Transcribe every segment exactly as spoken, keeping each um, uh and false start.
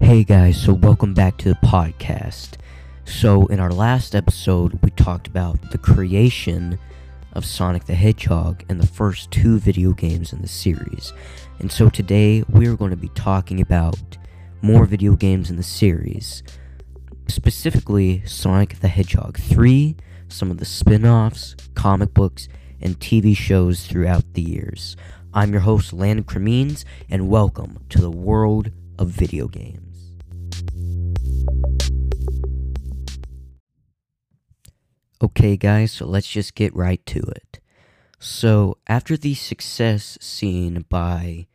Hey guys, so welcome back to the podcast. So in our last episode, we talked about the creation of Sonic the Hedgehog and the first two video games in the series. And so today, we're going to be talking about more video games in the series. Specifically, Sonic the Hedgehog three, some of the spin-offs, comic books, and T V shows throughout the years. I'm your host, Landon Kremins, and welcome to the world of video games. Okay guys, so let's just get right to it. So, after the success seen by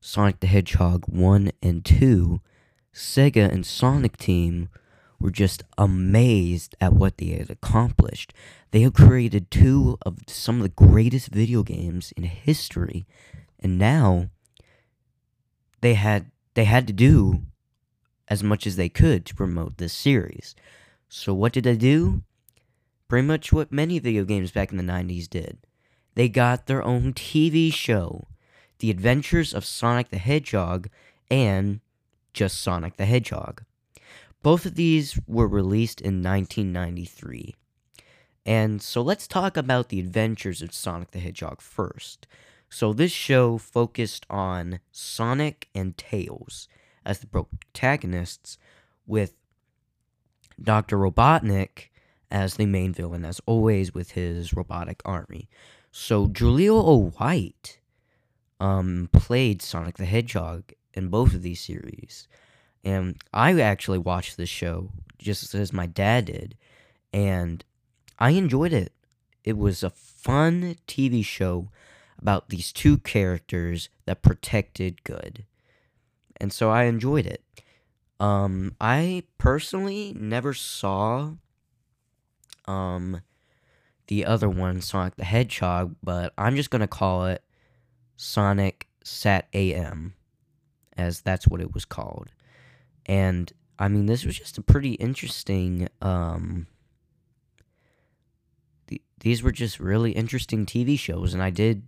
Sonic the Hedgehog one and two, Sega and Sonic Team were just amazed at what they had accomplished. They had created two of some of the greatest video games in history, and now they had they had to do as much as they could to promote this series. So what did they do? Pretty much what many video games back in the nineties did. They got their own T V show, The Adventures of Sonic the Hedgehog and just Sonic the Hedgehog. Both of these were released in nineteen ninety-three. And so let's talk about The Adventures of Sonic the Hedgehog first. So this show focused on Sonic and Tails as the protagonists, with Doctor Robotnik as the main villain, as always, with his robotic army. So Jaleel O'White um, played Sonic the Hedgehog in both of these series. And I actually watched this show just as my dad did, and I enjoyed it. It was a fun T V show about these two characters that protected good. And so I enjoyed it. Um, I personally never saw Um, the other one, Sonic the Hedgehog, but I'm just gonna call it Sonic Sat A M, as that's what it was called. And, I mean, this was just a pretty interesting, um, th- these were just really interesting T V shows, and I did,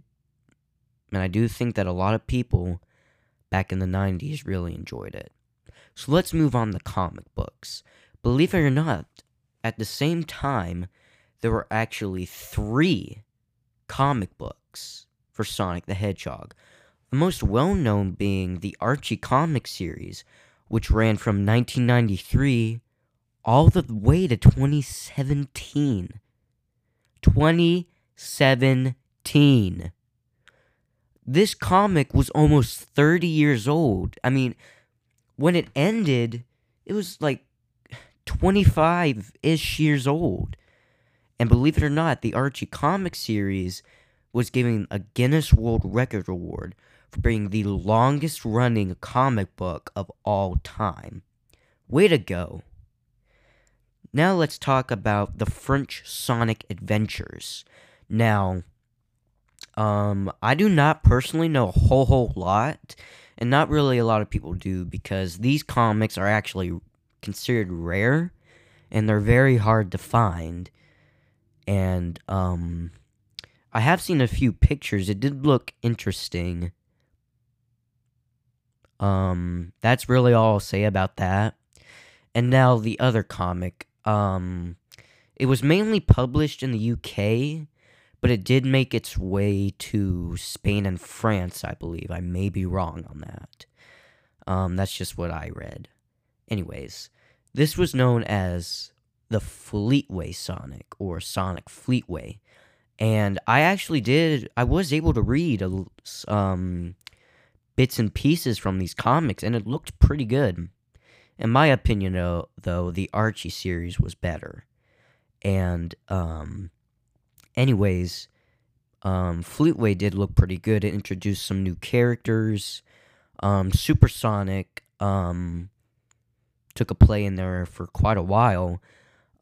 and I do think that a lot of people back in the nineties really enjoyed it. So let's move on to comic books. Believe it or not, at the same time, there were actually three comic books for Sonic the Hedgehog. The most well-known being the Archie comic series, which ran from nineteen ninety-three all the way to twenty seventeen. twenty seventeen. This comic was almost thirty years old. I mean, when it ended, it was like twenty-five-ish years old. And believe it or not, the Archie comic series was given a Guinness World Record Award for being the longest-running comic book of all time. Way to go. Now let's talk about the French Sonic Adventures. Now, um, I do not personally know a whole, whole lot, and not really a lot of people do, because these comics are actually considered rare, and they're very hard to find. And um I have seen a few pictures. It did look interesting. Um that's really all I'll say about that. And now the other comic. Um it was mainly published in the U K, but it did make its way to Spain and France, I believe. I may be wrong on that. Um that's just what I read. Anyways, this was known as the Fleetway Sonic, or Sonic Fleetway, and I actually did, I was able to read um, bits and pieces from these comics, and it looked pretty good. In my opinion, though, the Archie series was better. And, um, anyways, um, Fleetway did look pretty good. It introduced some new characters. um, Supersonic, um... took a play in there for quite a while.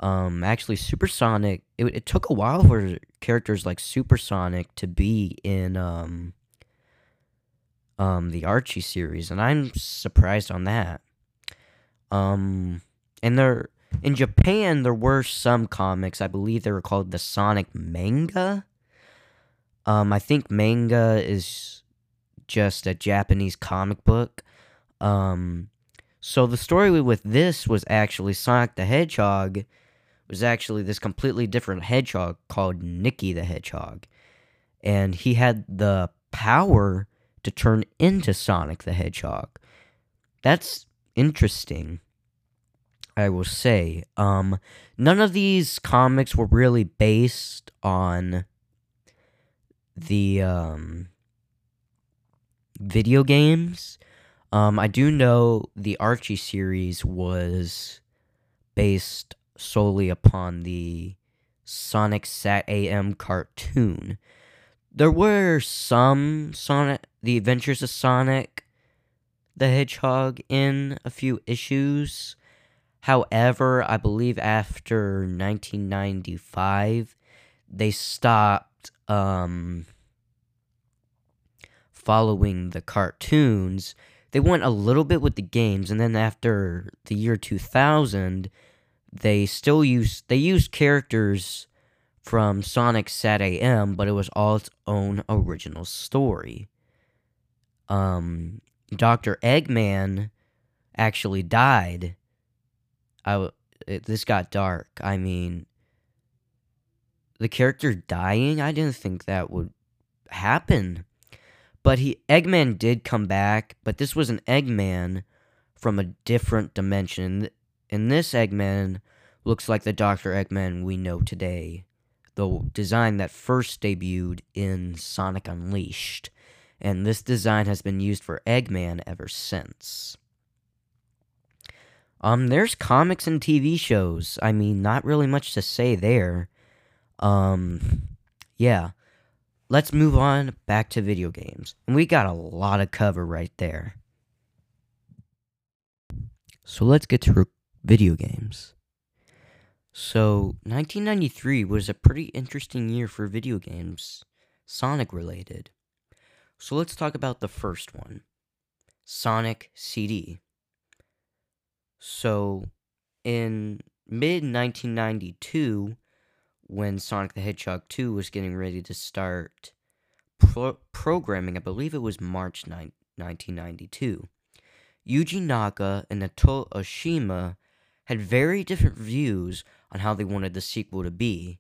Um, actually, Supersonic, it, it took a while for characters like Supersonic to be in um, um, the Archie series, and I'm surprised on that. Um, and there, in Japan, there were some comics. I believe they were called the Sonic Manga. Um, I think manga is just a Japanese comic book. Um... So the story with this was actually Sonic the Hedgehog was actually this completely different hedgehog called Nicky the Hedgehog. And he had the power to turn into Sonic the Hedgehog. That's interesting, I will say. Um, none of these comics were really based on the um, video games. Um, I do know the Archie series was based solely upon the Sonic Sat A M cartoon. There were some Sonic, The Adventures of Sonic the Hedgehog in a few issues. However, I believe after nineteen ninety-five, they stopped um, following the cartoons. They went a little bit with the games, and then after the year two thousand, they still used, they used characters from Sonic Sat A M, but it was all its own original story. Um, Doctor Eggman actually died. I, it, this got dark. I mean, the character dying, I didn't think that would happen. But he, Eggman did come back, but this was an Eggman from a different dimension. And this Eggman looks like the Doctor Eggman we know today, the design that first debuted in Sonic Unleashed. And this design has been used for Eggman ever since. Um, there's comics and T V shows. I mean, not really much to say there. Um, yeah. Let's move on back to video games. And we got a lot of cover right there. So let's get to video games. So, nineteen ninety-three was a pretty interesting year for video games, Sonic related. So let's talk about the first one, Sonic C D. So, in mid nineteen ninety-two, when Sonic the Hedgehog two was getting ready to start pro- programming, I believe it was March ninth, nineteen ninety-two, Yuji Naka and Naoto Oshima had very different views on how they wanted the sequel to be.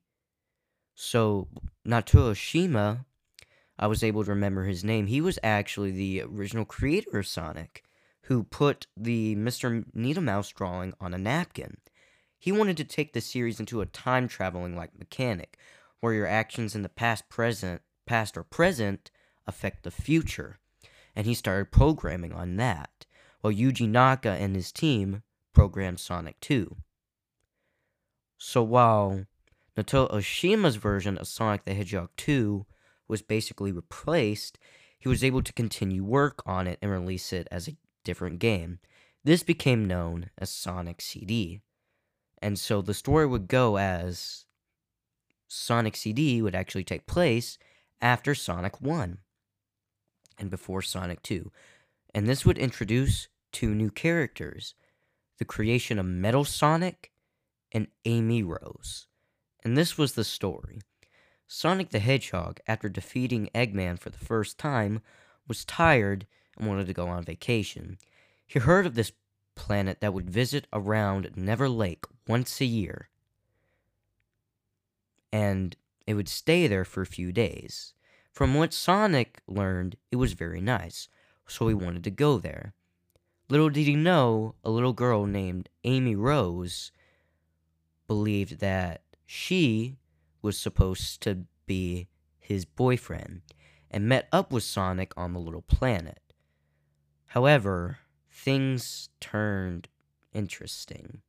So, Naoto Oshima, I was able to remember his name, he was actually the original creator of Sonic, who put the Mister Needle Mouse drawing on a napkin. He wanted to take the series into a time-traveling-like mechanic, where your actions in the past, present, past or present affect the future, and he started programming on that, while Yuji Naka and his team programmed Sonic two. So while Naoto Oshima's version of Sonic the Hedgehog two was basically replaced, he was able to continue work on it and release it as a different game. This became known as Sonic C D. And so the story would go as Sonic C D would actually take place after Sonic one and before Sonic two. And this would introduce two new characters, the creation of Metal Sonic and Amy Rose. And this was the story. Sonic the Hedgehog, after defeating Eggman for the first time, was tired and wanted to go on vacation. He heard of this planet that would visit around Never Lake once a year, and it would stay there for a few days. From what Sonic learned, it was very nice, so he wanted to go there. Little did he know, a little girl named Amy Rose believed that she was supposed to be his boyfriend, and met up with Sonic on the little planet. However, things turned interesting.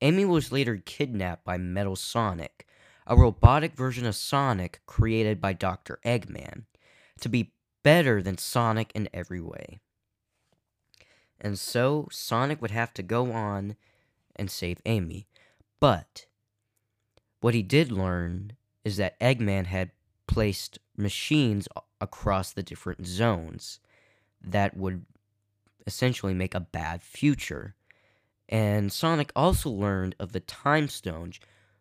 Amy was later kidnapped by Metal Sonic, a robotic version of Sonic created by Doctor Eggman, to be better than Sonic in every way. And so, Sonic would have to go on and save Amy. But what he did learn is that Eggman had placed machines across the different zones that would essentially make a bad future. And Sonic also learned of the Time Stone,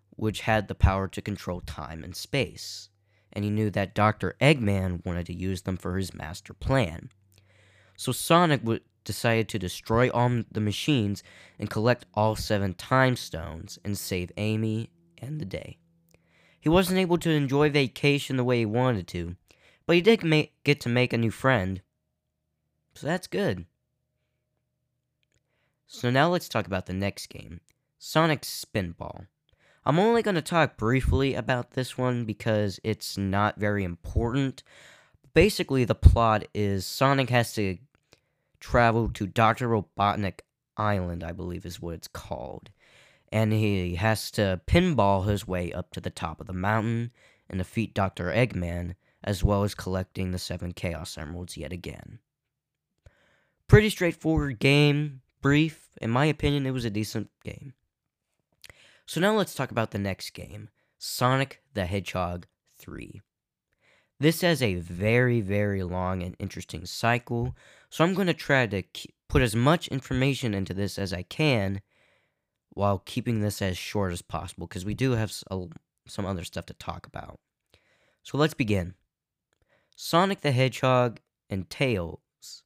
which had the power to control time and space. And he knew that Doctor Eggman wanted to use them for his master plan. So Sonic would decided to destroy all the machines and collect all seven time stones and save Amy and the day. He wasn't able to enjoy vacation the way he wanted to, but he did make, get to make a new friend, so that's good. So now let's talk about the next game, Sonic Spinball. I'm only going to talk briefly about this one because it's not very important. Basically, the plot is Sonic has to travel to Doctor Robotnik Island, I believe is what it's called. And he has to pinball his way up to the top of the mountain and defeat Doctor Eggman, as well as collecting the seven Chaos Emeralds yet again. Pretty straightforward game, brief. In my opinion, it was a decent game. So now let's talk about the next game, Sonic the Hedgehog three. This has a very, very long and interesting cycle, so I'm going to try to keep, put as much information into this as I can while keeping this as short as possible, because we do have a, some other stuff to talk about. So let's begin. Sonic the Hedgehog and Tails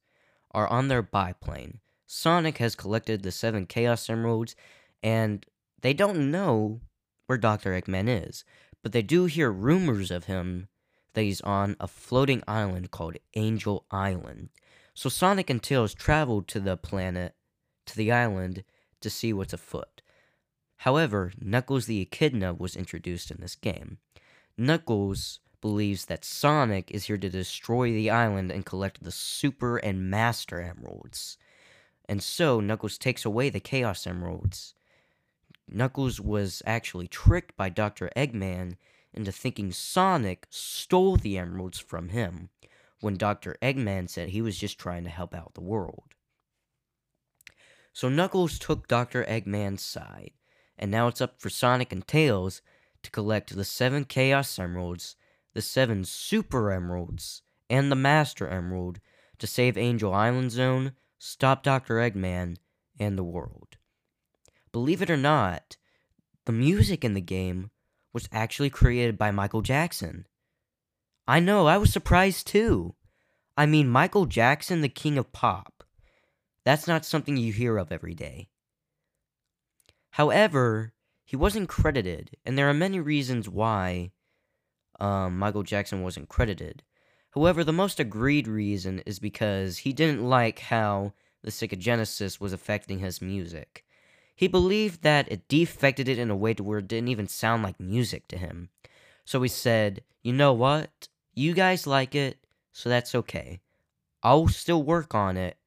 are on their biplane. Sonic has collected the seven Chaos Emeralds, and they don't know where Doctor Eggman is, but they do hear rumors of him that he's on a floating island called Angel Island. So Sonic and Tails travel to the planet, to the island, to see what's afoot. However, Knuckles the Echidna was introduced in this game. Knuckles believes that Sonic is here to destroy the island and collect the Super and Master Emeralds. And so, Knuckles takes away the Chaos Emeralds. Knuckles was actually tricked by Doctor Eggman into thinking Sonic stole the emeralds from him, when Doctor Eggman said he was just trying to help out the world. So Knuckles took Doctor Eggman's side, and now it's up for Sonic and Tails to collect the seven Chaos Emeralds, the seven Super Emeralds, and the Master Emerald to save Angel Island Zone, stop Doctor Eggman, and the world. Believe it or not, the music in the game was actually created by Michael Jackson. I know, I was surprised too. I mean, Michael Jackson, the king of pop. That's not something you hear of every day. However, he wasn't credited, and there are many reasons why um, Michael Jackson wasn't credited. However, the most agreed reason is because he didn't like how the psychogenesis was affecting his music. He believed that it defected it in a way to where it didn't even sound like music to him. So he said, you know what? You guys like it, so that's okay. I'll still work on it,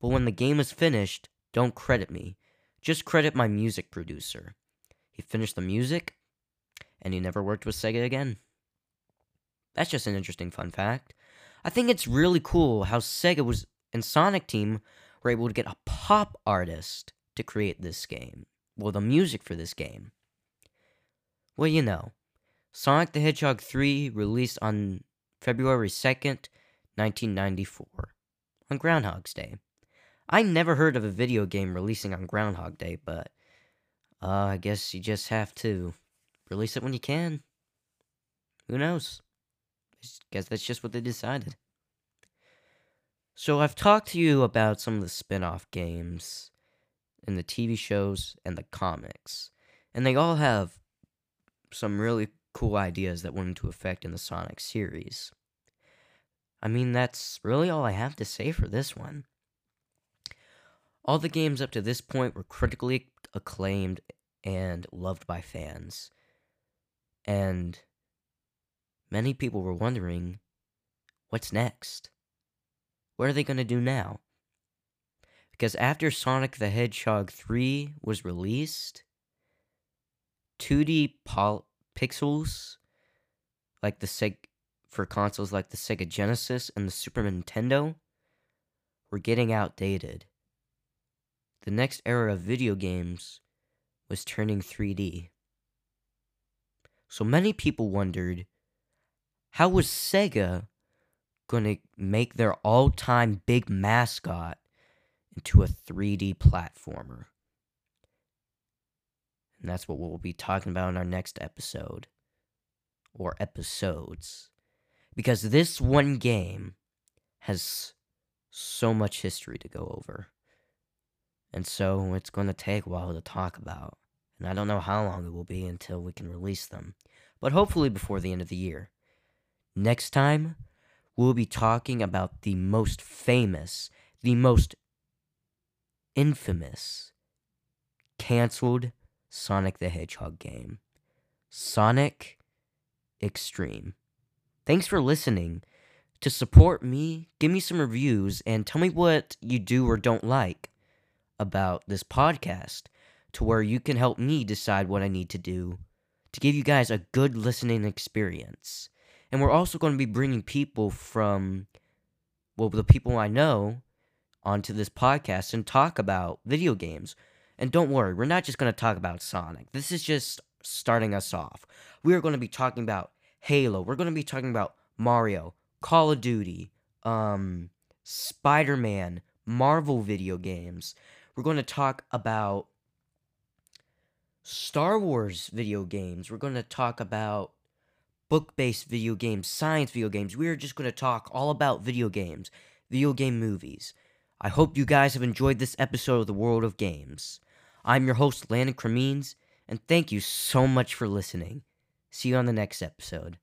but when the game is finished, don't credit me. Just credit my music producer. He finished the music, and he never worked with Sega again. That's just an interesting fun fact. I think it's really cool how Sega was and Sonic Team were able to get a pop artist to create this game. Well, the music for this game. Well, you know. Sonic the Hedgehog three released on February second, nineteen ninety-four. On Groundhog's Day. I never heard of a video game releasing on Groundhog Day, but Uh, I guess you just have to release it when you can. Who knows? I guess that's just what they decided. So I've talked to you about some of the spin-off games and the T V shows, and the comics. And they all have some really cool ideas that went into effect in the Sonic series. I mean, that's really all I have to say for this one. All the games up to this point were critically acclaimed and loved by fans. And many people were wondering, what's next? What are they going to do now? Because after Sonic the Hedgehog three was released, two D pol- pixels, like the Seg- for consoles like the Sega Genesis and the Super Nintendo, were getting outdated. The next era of video games was turning three D. So many people wondered, how was Sega going to make their all-time big mascot into a three D platformer? And that's what we'll be talking about in our next episode. Or episodes. Because this one game has so much history to go over. And so it's going to take a while to talk about. And I don't know how long it will be until we can release them. But hopefully before the end of the year. Next time, we'll be talking about the most famous, the most infamous, canceled Sonic the Hedgehog game. Sonic Extreme. Thanks for listening. To support me, give me some reviews and tell me what you do or don't like about this podcast, to where you can help me decide what I need to do to give you guys a good listening experience. And we're also going to be bringing people from, well, the people I know onto this podcast and talk about video games. And don't worry, we're not just going to talk about Sonic. This is just starting us off. We are going to be talking about Halo. We're going to be talking about Mario, Call of Duty, um, Spider-Man, Marvel video games. We're going to talk about Star Wars video games. We're going to talk about book-based video games, science video games. We are just going to talk all about video games, video game movies. I hope you guys have enjoyed this episode of The World of Games. I'm your host, Landon Kremins, and thank you so much for listening. See you on the next episode.